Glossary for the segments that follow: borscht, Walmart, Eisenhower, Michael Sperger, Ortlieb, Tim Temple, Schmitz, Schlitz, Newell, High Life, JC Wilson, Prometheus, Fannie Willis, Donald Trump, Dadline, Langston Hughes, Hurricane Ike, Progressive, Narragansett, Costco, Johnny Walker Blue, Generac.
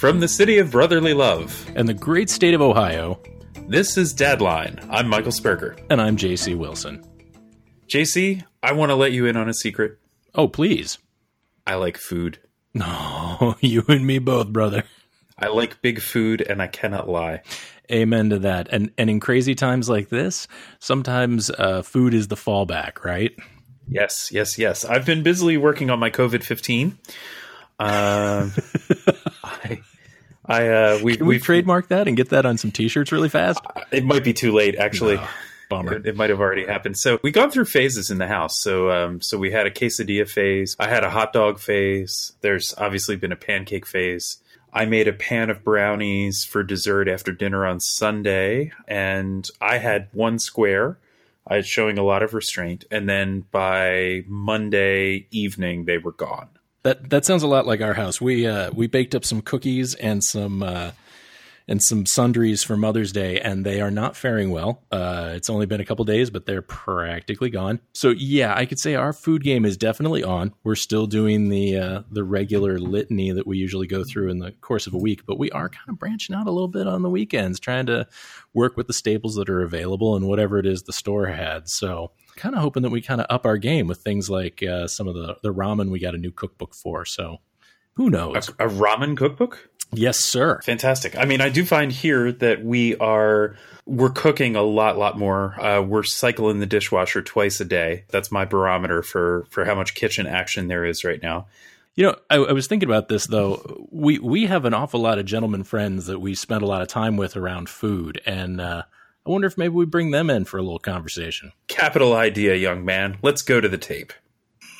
From the city of brotherly love and the great state of Ohio, this is Deadline. I'm Michael Sperger. And I'm JC Wilson. JC, I want to let you in on a secret. Oh, please. I like food. No, you and me both, brother. I like big food, and I cannot lie. Amen to that. And in crazy times like this, sometimes food is the fallback, right? Yes. I've been busily working on my COVID-15. Can we trademark that and get that on some t-shirts really fast? It might be too late, actually. No, bummer. It might have already happened. So we gone through phases in the house. So we had a quesadilla phase. I had a hot dog phase. There's obviously been a pancake phase. I made a pan of brownies for dessert after dinner on Sunday, and I had one square. I was showing a lot of restraint. And then by Monday evening, they were gone. That sounds a lot like our house. We baked up some cookies and some sundries for Mother's Day, and they are not faring well. It's only been a couple days, but they're practically gone. So yeah, I could say our food game is definitely on. We're still doing the regular litany that we usually go through in the course of a week, but we are kind of branching out a little bit on the weekends, trying to work with the staples that are available and whatever it is the store had. So kind of hoping that we kind of up our game with things like some of the ramen we got a new cookbook for. So who knows? A ramen cookbook? Yes, sir. Fantastic. I mean, I do find here that we're cooking a lot more. We're cycling the dishwasher twice a day. That's my barometer for how much kitchen action there is right now. You know, I was thinking about this, though. We have an awful lot of gentlemen friends that we spend a lot of time with around food. And I wonder if maybe we bring them in for a little conversation. Capital idea, young man. Let's go to the tape.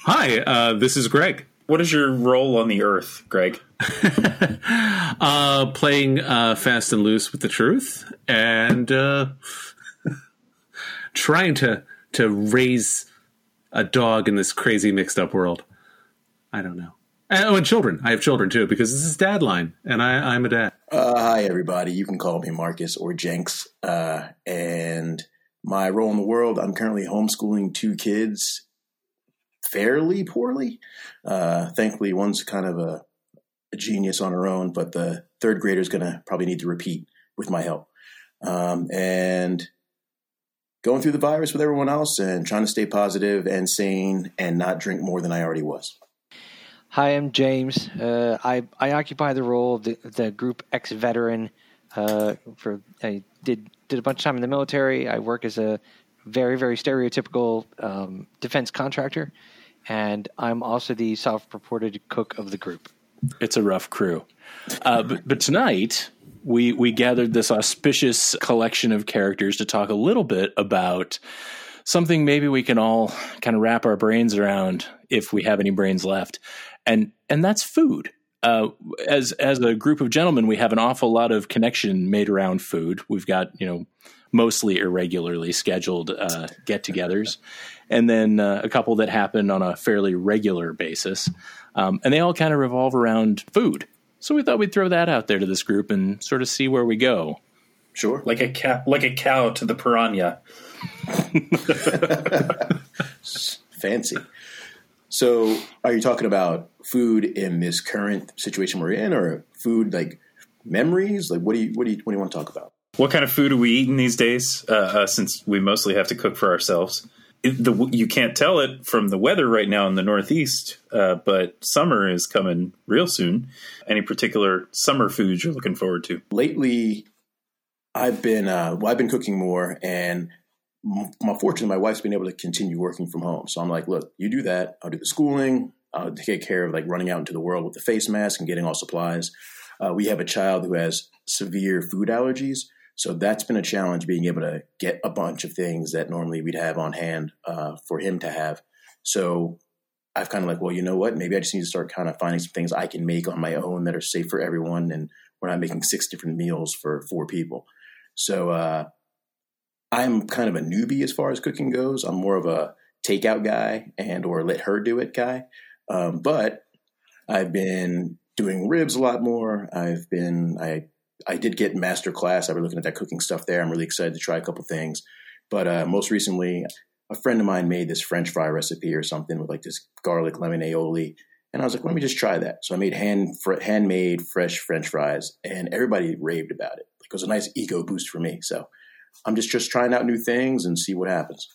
Hi, this is Greg. What is your role on the earth, Greg? Playing fast and loose with the truth and trying to raise a dog in this crazy mixed up world. I don't know. And children. I have children, too, because this is Dadline, and I'm a dad. Hi, everybody. You can call me Marcus or Jenks. And my role in the world, I'm currently homeschooling two kids fairly poorly. Thankfully, one's kind of a genius on her own, but the third grader is going to probably need to repeat with my help. And going through the virus with everyone else and trying to stay positive and sane and not drink more than I already was. Hi, I'm James. I occupy the role of the Group X veteran. I did a bunch of time in the military. I work as a very, very stereotypical defense contractor, and I'm also the self-purported cook of the group. It's a rough crew. But tonight, we gathered this auspicious collection of characters to talk a little bit about something maybe we can all kind of wrap our brains around if we have any brains left. And that's food. As a group of gentlemen, we have an awful lot of connection made around food. We've got, mostly irregularly scheduled get-togethers, and then a couple that happen on a fairly regular basis. And they all kind of revolve around food. So we thought we'd throw that out there to this group and sort of see where we go. Sure. Like a cow to the piranha. Fancy. So are you talking about food in this current situation we're in, or food like memories? Like what do you want to talk about? What kind of food are we eating these days since we mostly have to cook for ourselves? You can't tell it from the weather right now in the Northeast, but summer is coming real soon. Any particular summer foods you're looking forward to? Lately, I've been cooking more, and fortunately, my wife's been able to continue working from home. So I'm like, look, you do that. I'll do the schooling. I'll take care of like running out into the world with the face mask and getting all supplies. We have a child who has severe food allergies. So that's been a challenge, being able to get a bunch of things that normally we'd have on hand for him to have. So I've kind of like, well, you know what? Maybe I just need to start kind of finding some things I can make on my own that are safe for everyone. And we're not making 6 different meals for 4 people. So, I'm kind of a newbie as far as cooking goes. I'm more of a takeout guy and or let her do it guy. But I've been doing ribs a lot more. I did get master class. I've been looking at that cooking stuff there. I'm really excited to try a couple things. But most recently, a friend of mine made this French fry recipe or something with like this garlic lemon aioli. And I was like, let me just try that. So I made handmade fresh French fries, and everybody raved about it. It was a nice ego boost for me. So I'm just trying out new things and see what happens.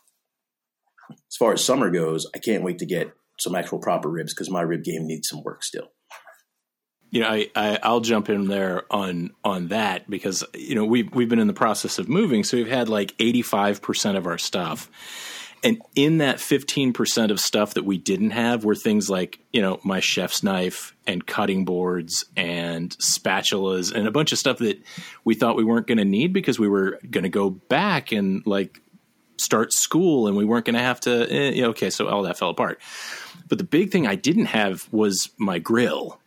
As far as summer goes, I can't wait to get some actual proper ribs because my rib game needs some work still. You know, I'll jump in there on that because, you know, we've been in the process of moving. So we've had like 85% of our stuff. And in that 15% of stuff that we didn't have were things like, you know, my chef's knife and cutting boards and spatulas and a bunch of stuff that we thought we weren't going to need because we were going to go back and like start school and we weren't going to have to. Okay, so all that fell apart. But the big thing I didn't have was my grill.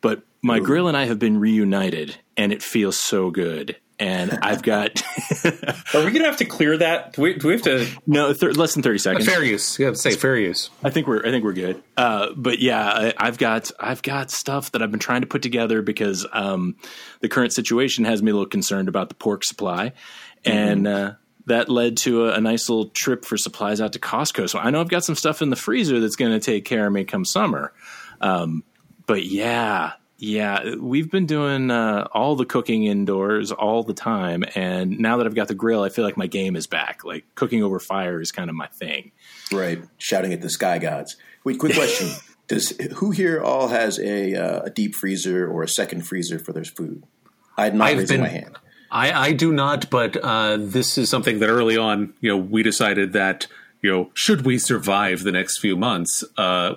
But my grill and I have been reunited and it feels so good. And I've got. Are we gonna have to clear that? Do we have to? No, less than 30 seconds. Fair use. You have to say fair use. I think we're good. But yeah, I've got stuff that I've been trying to put together because the current situation has me a little concerned about the pork supply, and that led to a nice little trip for supplies out to Costco. So I know I've got some stuff in the freezer that's going to take care of me come summer. But yeah. Yeah, we've been doing all the cooking indoors all the time, and now that I've got the grill, I feel like my game is back. Like, cooking over fire is kind of my thing. Right, shouting at the sky gods. Wait, quick question. Who here all has a deep freezer or a second freezer for their food? I've not raised my hand. I do not, but this is something that early on, you know, we decided that, you know, should we survive the next few months,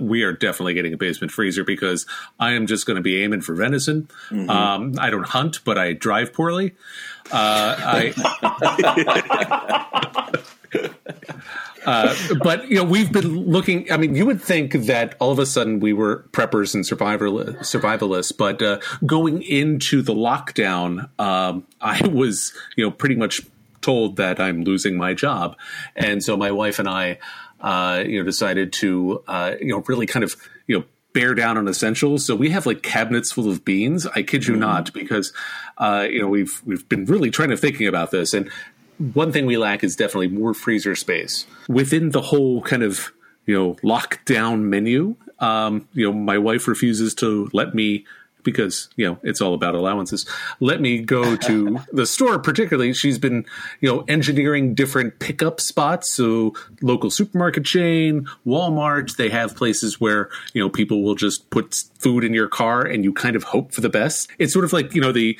we are definitely getting a basement freezer because I am just going to be aiming for venison. Mm-hmm. I don't hunt, but I drive poorly. But, you know, we've been looking. I mean, you would think that all of a sudden we were preppers and survivalists. But going into the lockdown, I was, you know, pretty much told that I'm losing my job. And so my wife and I, you know, decided to, you know, really kind of, you know, bear down on essentials. So we have like cabinets full of beans. I kid you not, because, you know, we've been really trying to thinking about this. And one thing we lack is definitely more freezer space within the whole kind of, you know, lockdown menu. You know, my wife refuses to let me, because, you know, it's all about allowances, let me go to the store. Particularly, she's been, you know, engineering different pickup spots. So local supermarket chain, Walmart, they have places where, you know, people will just put food in your car and you kind of hope for the best. It's sort of like, you know, the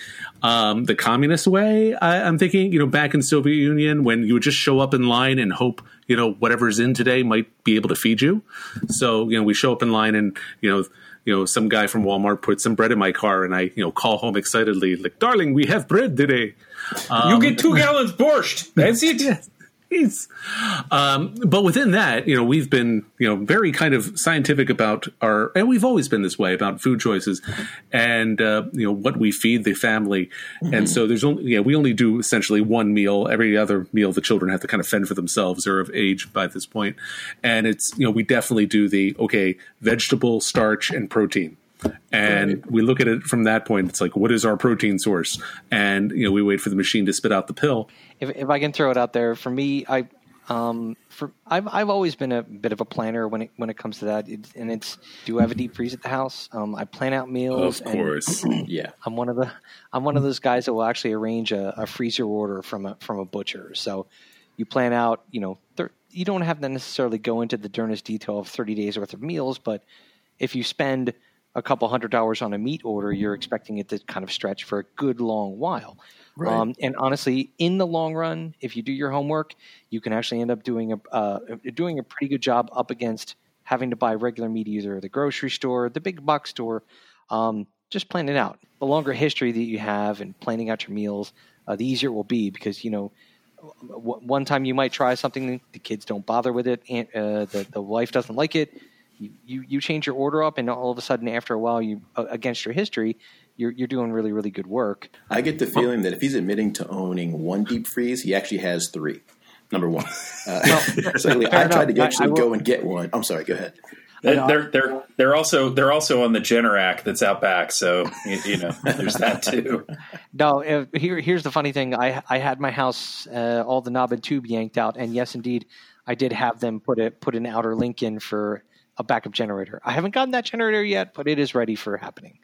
communist way. I'm thinking, you know, back in Soviet Union when you would just show up in line and hope, you know, whatever's in today might be able to feed you. So, you know, we show up in line and, you know, some guy from Walmart put some bread in my car, and I, you know, call home excitedly, like, darling, we have bread today. You get 2 gallons borscht. That's it. Yes. But within that, you know, we've been, you know, very kind of scientific about and we've always been this way about food choices and, you know, what we feed the family. Mm-hmm. And so there's only, yeah, we only do essentially one meal. Every other meal the children have to kind of fend for themselves or of age by this point. And it's, you know, we definitely do the, okay, vegetable, starch, and protein. And right. We look at it from that point. It's like, what is our protein source? And, you know, we wait for the machine to spit out the pill. If I can throw it out there, for me, I've always been a bit of a planner when it comes to that. Do I have a deep freeze at the house? I plan out meals. Of course, yeah. I'm one of those guys that will actually arrange a freezer order from a butcher. So you plan out. You know, you don't have to necessarily go into the dirtiest detail of 30 days worth of meals, but if you spend a couple $100 on a meat order, you're expecting it to kind of stretch for a good long while. Right. And honestly, in the long run, if you do your homework, you can actually end up doing a pretty good job up against having to buy regular meat either at the grocery store, the big box store. Just plan it out. The longer history that you have in planning out your meals, the easier it will be because, you know, one time you might try something, the kids don't bother with it, and the wife doesn't like it. You change your order up, and all of a sudden, after a while, you against your history, you're doing really, really good work. I get the feeling that if he's admitting to owning one deep freeze, he actually has three. Number one, secondly, I tried to actually go and get one. I'm sorry, go ahead. They're also on the Generac that's out back, so you know there's that too. No, here's the funny thing. I had my house all the knob and tube yanked out, and yes, indeed, I did have them put an outer link in for a backup generator. I haven't gotten that generator yet, but it is ready for happening.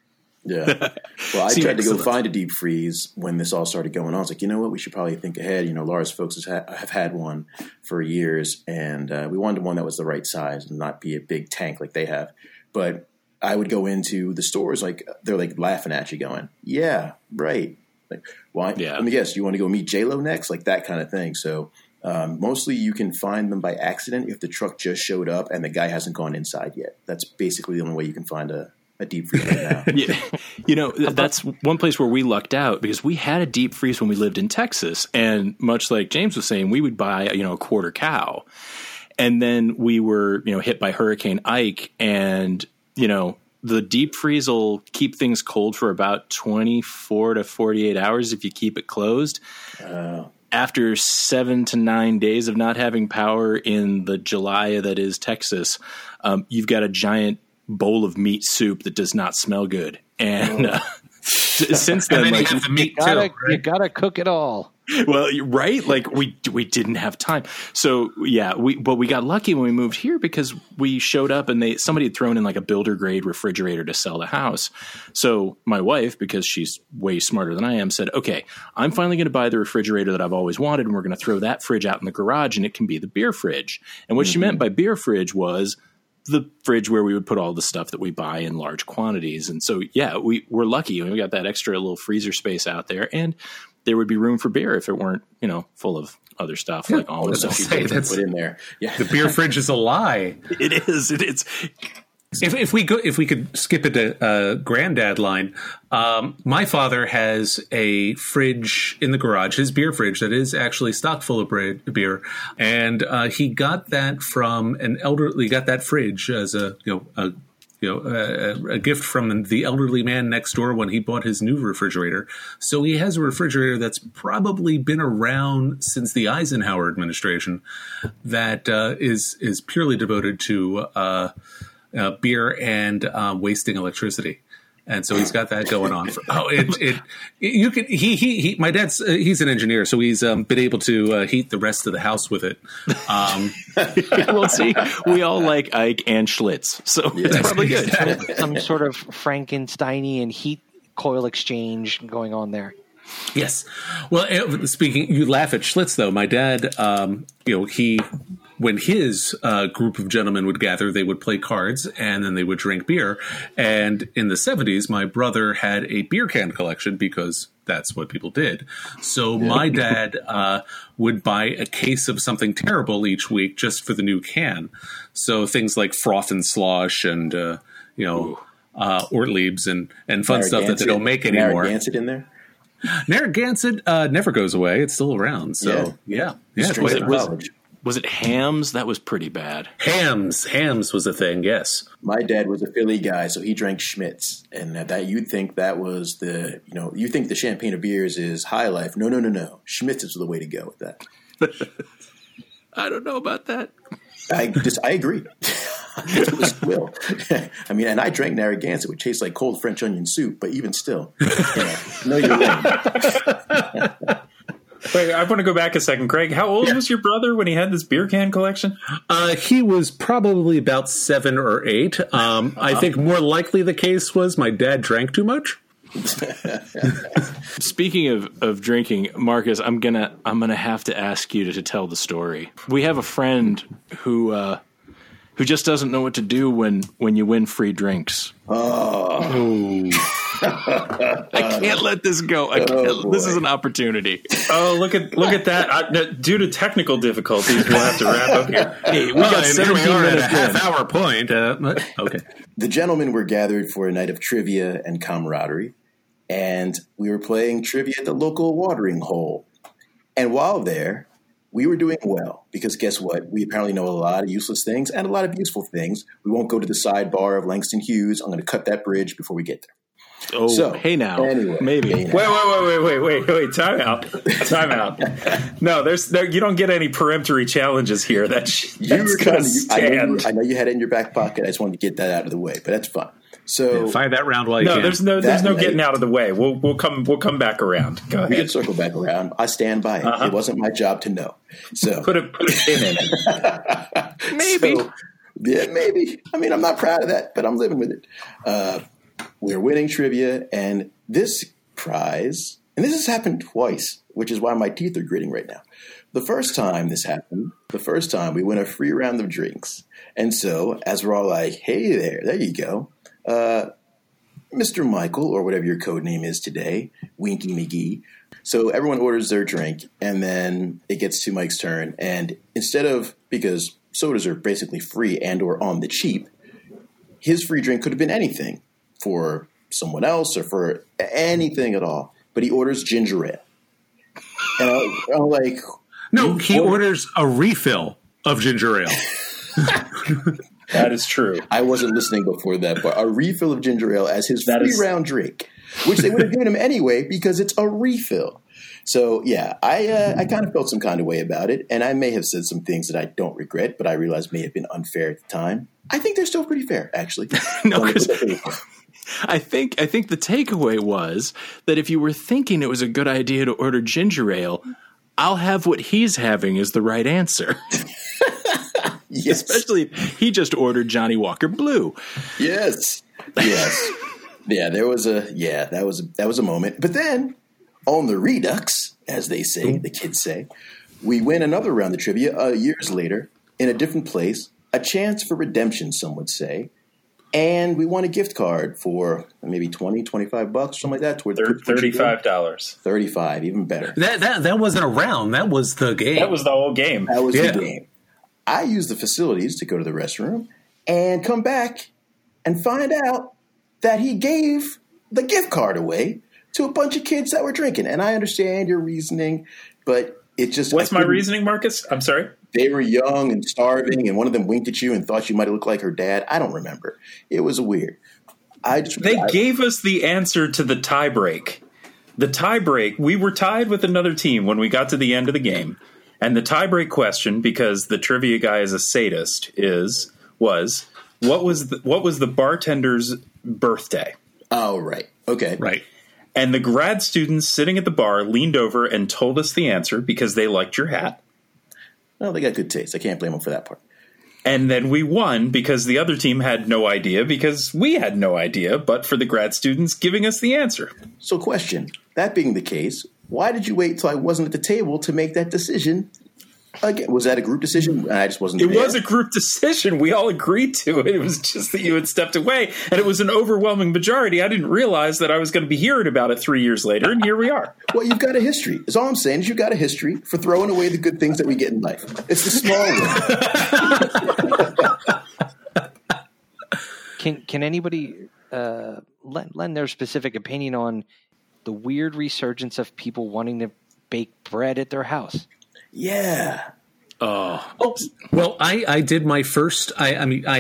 Yeah. Well, I tried to go find a deep freeze when this all started going on. I was like, you know what? We should probably think ahead. You know, Laura's folks have had one for years, and we wanted one that was the right size and not be a big tank like they have. But I would go into the stores, like they're like laughing at you going, yeah, right. Like, why? Yeah. Let me guess. You want to go meet J-Lo next? Like that kind of thing. So mostly you can find them by accident if the truck just showed up and the guy hasn't gone inside yet. That's basically the only way you can find a deep freeze right now. Yeah. You know, that's one place where we lucked out because we had a deep freeze when we lived in Texas. And much like James was saying, we would buy, you know, a quarter cow. And then we were, you know, hit by Hurricane Ike, and, you know, the deep freeze will keep things cold for about 24 to 48 hours if you keep it closed. After 7 to 9 days of not having power in the July that is Texas, you've got a giant bowl of meat soup that does not smell good. And since then, and then like, you gotta cook it all. Well, right. Like we didn't have time. So yeah, but we got lucky when we moved here because we showed up and somebody had thrown in like a builder grade refrigerator to sell the house. So my wife, because she's way smarter than I am, said, okay, I'm finally going to buy the refrigerator that I've always wanted. And we're going to throw that fridge out in the garage and it can be the beer fridge. And what she meant by beer fridge was the fridge where we would put all the stuff that we buy in large quantities. And so, yeah, we're lucky. We got that extra little freezer space out there, and there would be room for beer if it weren't, you know, full of other stuff. Yeah, like all the stuff you can put in there. Yeah. The beer fridge is a lie. It is. It's. If we could skip it to granddad line, my father has a fridge in the garage, his beer fridge, that is actually stocked full of beer, and he got that from an elderly. Got that fridge as a gift from the elderly man next door when he bought his new refrigerator. So he has a refrigerator that's probably been around since the Eisenhower administration, that is purely devoted to. Beer and wasting electricity, and so he's got that going on. My dad's he's an engineer, so he's been able to heat the rest of the house with it. We'll see. We all like Ike and Schlitz, so yeah. It's probably good. Some sort of Frankensteinian heat coil exchange going on there. Yes. Well, speaking, you laugh at Schlitz though. My dad, when his group of gentlemen would gather, they would play cards and then they would drink beer. And in the 70s, my brother had a beer can collection because that's what people did. So my dad would buy a case of something terrible each week just for the new can. So things like froth and slosh and, Ortliebs and fun stuff that they don't make anymore. Narragansett in there? Narragansett never goes away. It's still around. So, yeah. Was it Hams? That was pretty bad. Hams was a thing, yes. My dad was a Philly guy, so he drank Schmitz. And that you'd think that was the, you know, you think the champagne of beers is High Life. No. Schmitz is the way to go with that. I don't know about that. I agree. Will. I mean, and I drank Narragansett, which tastes like cold French onion soup, but even still, no, you're wrong. Wait, I want to go back a second. Craig, how old was your brother when he had this beer can collection? He was probably about 7 or 8. I think more likely the case was my dad drank too much. Speaking of drinking, Marcus, I'm gonna have to ask you to tell the story. We have a friend who just doesn't know what to do when you win free drinks. Oh. I can't let this go. This is an opportunity. Oh, look at that! Due to technical difficulties, we'll have to wrap up here. Hey, we got 17 minutes at a half-hour point. Okay. The gentlemen were gathered for a night of trivia and camaraderie, and we were playing trivia at the local watering hole. And while there, we were doing well because guess what? We apparently know a lot of useless things and a lot of useful things. We won't go to the sidebar of Langston Hughes. I'm going to cut that bridge before we get there. Oh, so, hey now, anyway, maybe. Hey now. Wait! Time out. No, you don't get any peremptory challenges here. I know you had it in your back pocket. I just wanted to get that out of the way, but that's fine. So yeah, find that round while you can. There's no getting out of the way. We'll come back around. Go ahead. We can circle back around. I stand by it. Uh-huh. It wasn't my job to know. So put a pin in it. Maybe. So, Yeah, maybe. I mean, I'm not proud of that, but I'm living with it. We're winning trivia, and this prize, and this has happened twice, which is why my teeth are gritting right now. The first time this happened, we win a free round of drinks. And so as we're all like, hey there you go, Mr. Michael, or whatever your code name is today, Winky McGee. So everyone orders their drink, and then it gets to Mike's turn. And instead of, because sodas are basically free and or on the cheap, his free drink could have been anything for someone else or for anything at all. But he orders ginger ale. And I'm like... No, he orders a refill of ginger ale. That is true. I wasn't listening before that, but a refill of ginger ale as his free round drink, which they would have given him anyway because it's a refill. So, yeah, I kind of felt some kind of way about it, and I may have said some things that I don't regret, but I realized may have been unfair at the time. I think they're still pretty fair, actually. No, I think the takeaway was that if you were thinking it was a good idea to order ginger ale, I'll have what he's having is the right answer. Yes. Especially if he just ordered Johnny Walker Blue. Yes. Yes. Yeah, that was a moment. But then on the redux, as they say, the kids say, we win another round of trivia years later in a different place, a chance for redemption, some would say. And we won a gift card for maybe $20, $25, something like that. Toward $35. $35, even better. That wasn't a round. That was the game. That was the whole game. That was the game. I used the facilities to go to the restroom and come back and find out that he gave the gift card away to a bunch of kids that were drinking. And I understand your reasoning, but it just... What's my reasoning, Marcus? I'm sorry? They were young and starving, and one of them winked at you and thought you might look like her dad. I don't remember. It was weird. They gave us the answer to the tie break. The tie break, we were tied with another team when we got to the end of the game. And the tie-break question, because the trivia guy is a sadist, was what was the bartender's birthday? Oh, right. Okay. Right. And the grad students sitting at the bar leaned over and told us the answer because they liked your hat. Well, they got good taste. I can't blame them for that part. And then we won because the other team had no idea because we had no idea, but for the grad students giving us the answer. So question, that being the case, why did you wait till I wasn't at the table to make that decision? Again, was that a group decision? I just wasn't. It was a group decision. We all agreed to it. It was just that you had stepped away, and it was an overwhelming majority. I didn't realize that I was going to be hearing about it 3 years later, and here we are. Well, you've got a history. Is all I'm saying is you've got a history for throwing away the good things that we get in life. It's the small one. Can anybody lend their specific opinion on the weird resurgence of people wanting to bake bread at their house? Yeah. Oh. Well, I did my first. I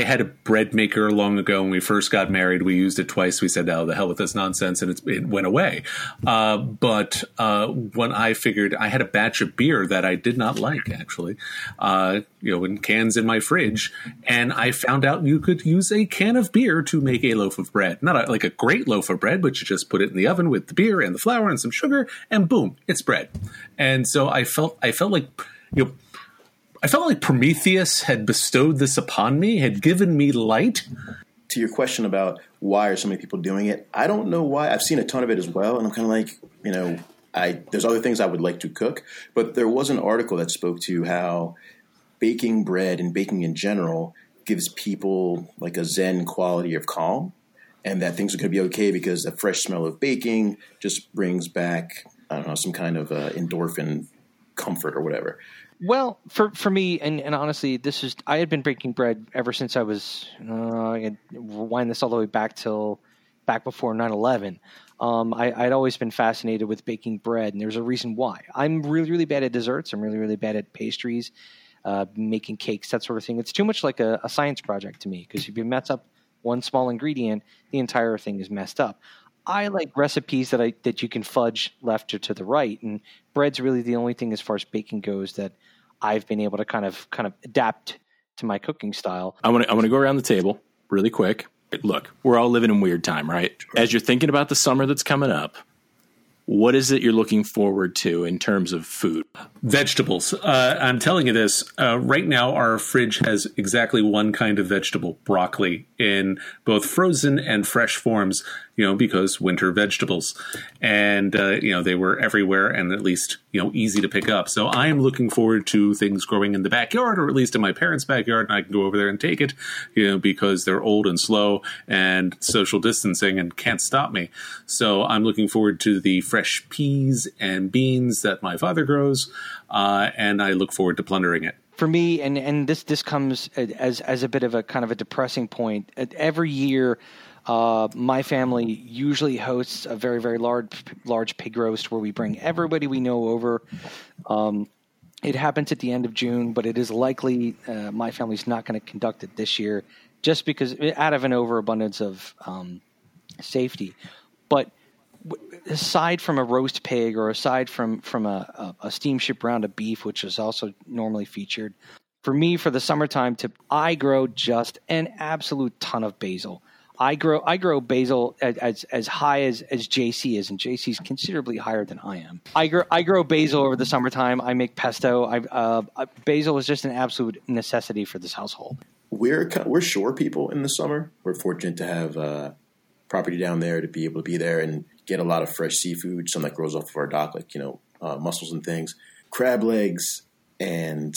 had a bread maker long ago when we first got married. We used it twice. We said, "Oh, the hell with this nonsense," and it went away. But when I figured, I had a batch of beer that I did not like, actually, in cans in my fridge, and I found out you could use a can of beer to make a loaf of bread. Not like a great loaf of bread, but you just put it in the oven with the beer and the flour and some sugar, and boom, it's bread. And so I felt like, I felt like Prometheus had bestowed this upon me, had given me light. To your question about why are so many people doing it, I don't know why. I've seen a ton of it as well, and I'm kind of like, there's other things I would like to cook. But there was an article that spoke to how baking bread and baking in general gives people like a Zen quality of calm, and that things are going to be okay because the fresh smell of baking just brings back, I don't know, some kind of endorphin comfort or whatever. Well, for me, and honestly, I had been baking bread ever since I was, I had rewind this all the way back before 9/11. I'd always been fascinated with baking bread, and there's a reason why. I'm really, really bad at desserts. I'm really, really bad at pastries, making cakes, that sort of thing. It's too much like a science project to me, because if you mess up one small ingredient, the entire thing is messed up. I like recipes that you can fudge left or to the right, and bread's really the only thing as far as baking goes that I've been able to kind of adapt to my cooking style. I want to go around the table really quick. Look, we're all living in weird time, right? Sure. As you're thinking about the summer that's coming up, What is it you're looking forward to in terms of food? Vegetables. I'm telling you this. Right now, our fridge has exactly one kind of vegetable, broccoli, in both frozen and fresh forms, you know, because winter vegetables. And, you know, they were everywhere and at least, you know, easy to pick up. So I am looking forward to things growing in the backyard, or at least in my parents' backyard. And I can go over there and take it, you know, because they're old and slow and social distancing and can't stop me. So I'm looking forward to the fresh peas and beans that my father grows. And I look forward to plundering it. For me, and this comes as a bit of a kind of a depressing point. Every year, my family usually hosts a very, very large pig roast where we bring everybody we know over. It happens at the end of June, but it is likely my family's not going to conduct it this year just because out of an overabundance of safety. But aside from a roast pig, or aside from a steamship round of beef, which is also normally featured, for me for the summertime tip, I grow just an absolute ton of basil. I grow basil as high as JC is, and JC's considerably higher than I am. I grow basil over the summertime. I make pesto. Basil is just an absolute necessity for this household. We're shore people in the summer. We're fortunate to have property down there to be able to be there and get a lot of fresh seafood, some that grows off of our dock, like, you know, mussels and things, crab legs, and,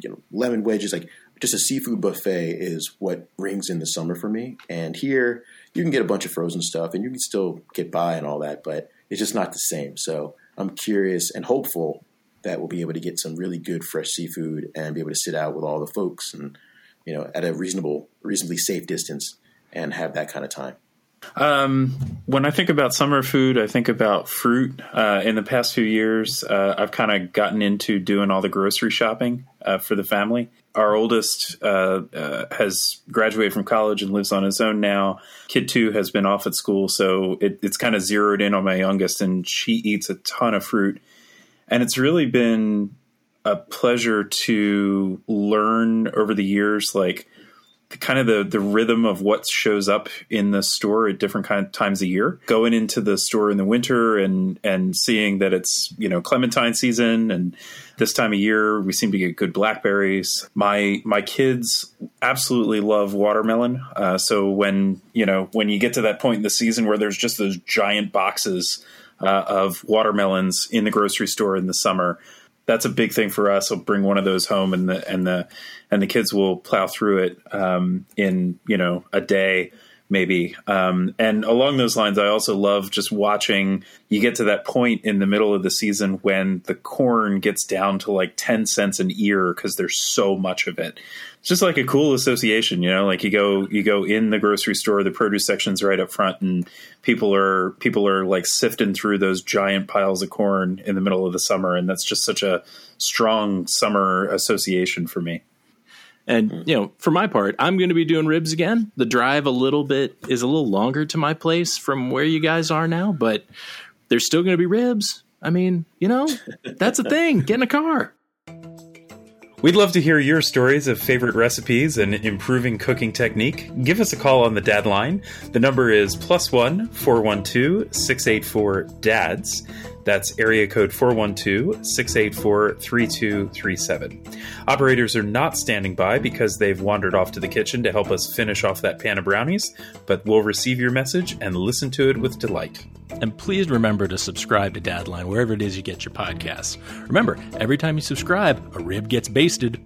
you know, lemon wedges, like. Just a seafood buffet is what rings in the summer for me. And here you can get a bunch of frozen stuff and you can still get by and all that, but it's just not the same. So I'm curious and hopeful that we'll be able to get some really good fresh seafood and be able to sit out with all the folks and, you know, at a reasonably safe distance and have that kind of time. When I think about summer food, I think about fruit. In the past few years, I've kind of gotten into doing all the grocery shopping for the family. Our oldest has graduated from college and lives on his own now. Kid two has been off at school, so it's kind of zeroed in on my youngest, and she eats a ton of fruit. And it's really been a pleasure to learn over the years, like, kind of the rhythm of what shows up in the store at different kind of times of year. Going into the store in the winter and seeing that it's, you know, clementine season, and this time of year we seem to get good blackberries. My kids absolutely love watermelon. So when you get to that point in the season where there's just those giant boxes of watermelons in the grocery store in the summer, that's a big thing for us. We'll bring one of those home, and the kids will plow through it in, you know, a day maybe. And along those lines, I also love just watching. You get to that point in the middle of the season when the corn gets down to like 10 cents an ear because there's so much of it. It's just like a cool association, you know, like you go in the grocery store, the produce section's right up front, and people are like sifting through those giant piles of corn in the middle of the summer. And that's just such a strong summer association for me. And, you know, for my part, I'm going to be doing ribs again. The drive is a little longer to my place from where you guys are now, but there's still going to be ribs. I mean, you know, that's a thing. Get in a car. We'd love to hear your stories of favorite recipes and improving cooking technique. Give us a call on the Dad Line. The number is +1 412 684 DADS. That's area code 412-684-3237. Operators are not standing by because they've wandered off to the kitchen to help us finish off that pan of brownies, but we'll receive your message and listen to it with delight. And please remember to subscribe to Dadline wherever it is you get your podcasts. Remember, every time you subscribe, a rib gets basted.